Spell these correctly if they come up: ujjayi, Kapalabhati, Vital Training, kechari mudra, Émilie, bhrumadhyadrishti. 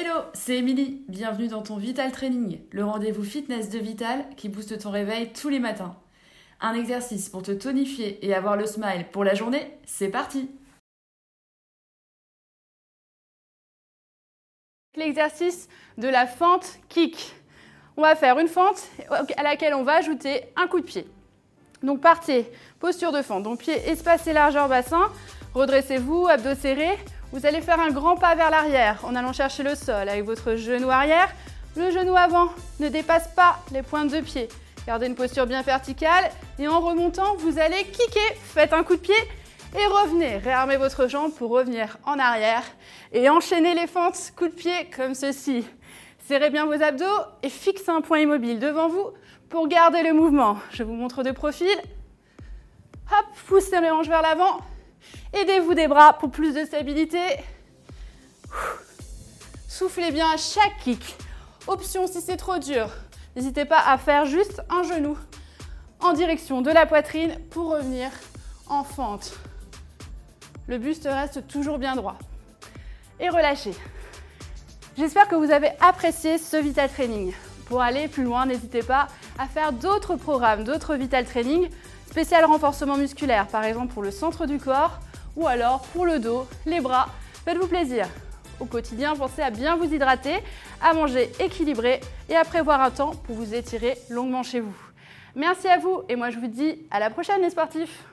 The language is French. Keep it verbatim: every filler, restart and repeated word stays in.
Hello, c'est Émilie, bienvenue dans ton Vital Training, le rendez-vous fitness de Vital qui booste ton réveil tous les matins. Un exercice pour te tonifier et avoir le smile pour la journée, c'est parti! L'exercice de la fente kick. On va faire une fente à laquelle on va ajouter un coup de pied. Donc partez, posture de fente, donc pied espacé, largeur bassin, redressez-vous, abdos serrés. Vous allez faire un grand pas vers l'arrière en allant chercher le sol avec votre genou arrière. Le genou avant ne dépasse pas les pointes de pied. Gardez une posture bien verticale et en remontant, vous allez kicker. Faites un coup de pied et revenez. Réarmez votre jambe pour revenir en arrière et enchaînez les fentes, coup de pied comme ceci. Serrez bien vos abdos et fixez un point immobile devant vous pour garder le mouvement. Je vous montre de profil. Hop, poussez les hanches vers l'avant. Aidez-vous des bras pour plus de stabilité. Soufflez bien à chaque kick. Option si c'est trop dur, n'hésitez pas à faire juste un genou en direction de la poitrine pour revenir en fente. Le buste reste toujours bien droit. Et relâchez. J'espère que vous avez apprécié ce Vital Training. Pour aller plus loin, n'hésitez pas à faire d'autres programmes, d'autres Vital Training spécial renforcement musculaire, par exemple pour le centre du corps ou alors pour le dos, les bras. Faites-vous plaisir. Au quotidien, pensez à bien vous hydrater, à manger équilibré et à prévoir un temps pour vous étirer longuement chez vous. Merci à vous et moi je vous dis à la prochaine les sportifs!